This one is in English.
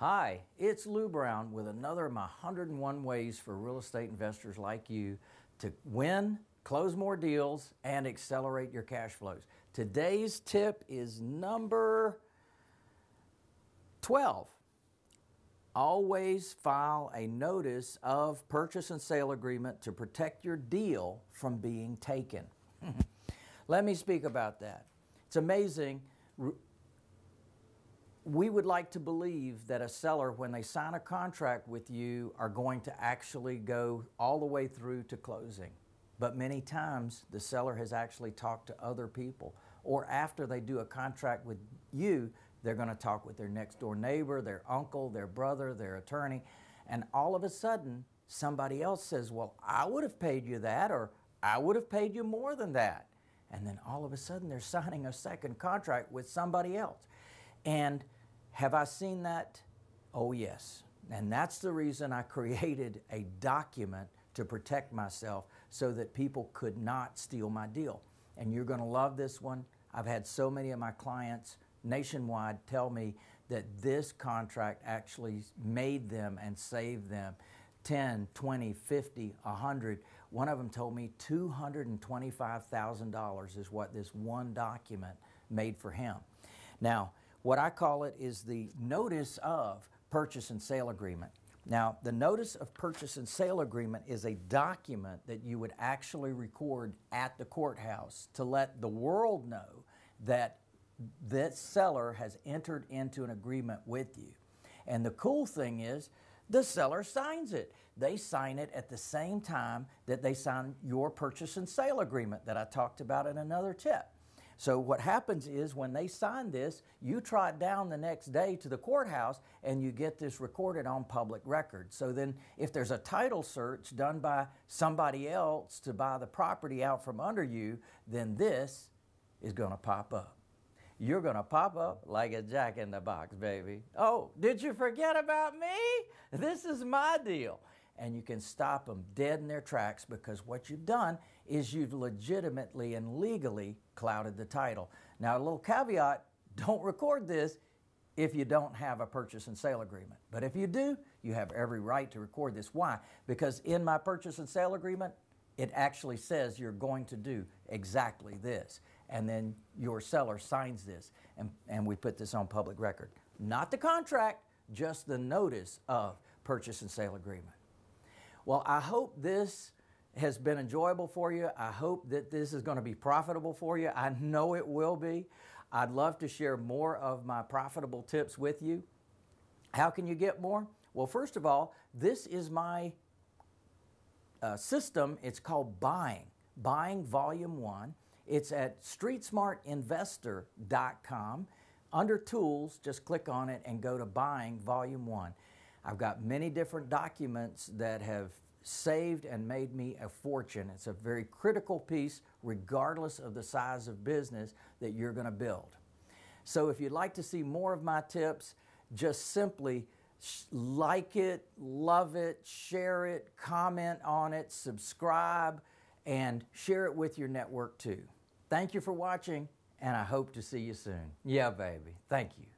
Hi, it's Lou Brown with another of my 101 ways for real estate investors like you to win, close more deals, and accelerate your cash flows. Today's tip is number 12. Always file a notice of purchase and sale agreement to protect your deal from being taken. Let me speak about that. It's amazing. We would like to believe that a seller, when they sign a contract with you, are going to actually go all the way through to closing. But many times the seller has actually talked to other people, or after they do a contract with you, they're going to talk with their next door neighbor, their uncle, their brother, their attorney, and all of a sudden somebody else says, well, I would have paid you that, or I would have paid you more than that. And then all of a sudden they're signing a second contract with somebody else. And have I seen that? Oh, yes. And that's the reason I created a document to protect myself so that people could not steal my deal. And you're going to love this one. I've had so many of my clients nationwide tell me that this contract actually made them and saved them 10, 20, 50, 100. One of them told me $225,000 is what this one document made for him. Now, what I call it is the notice of purchase and sale agreement. Now, the notice of purchase and sale agreement is a document that you would actually record at the courthouse to let the world know that this seller has entered into an agreement with you. And the cool thing is, the seller signs it. They sign it at the same time that they sign your purchase and sale agreement that I talked about in another tip. So what happens is when they sign this, you trot down the next day to the courthouse and you get this recorded on public record. So then if there's a title search done by somebody else to buy the property out from under you, then this is going to pop up. You're going to pop up like a jack in the box, baby. Oh, did you forget about me? This is my deal. And you can stop them dead in their tracks, because what you've done is you've legitimately and legally clouded the title. Now, a little caveat, don't record this if you don't have a purchase and sale agreement. But if you do, you have every right to record this. Why? Because in my purchase and sale agreement, it actually says you're going to do exactly this. And then your seller signs this, and we put this on public record. Not the contract, just the notice of purchase and sale agreement. Well, I hope this has been enjoyable for you. I hope that this is going to be profitable for you. I know it will be. I'd love to share more of my profitable tips with you. How can you get more? Well, first of all, this is my system. It's called Buying Volume 1. It's at streetsmartinvestor.com. Under Tools, just click on it and go to Buying Volume 1. I've got many different documents that have saved and made me a fortune. It's a very critical piece, regardless of the size of business that you're going to build. So if you'd like to see more of my tips, just simply like it, love it, share it, comment on it, subscribe, and share it with your network too. Thank you for watching, and I hope to see you soon. Yeah, baby. Thank you.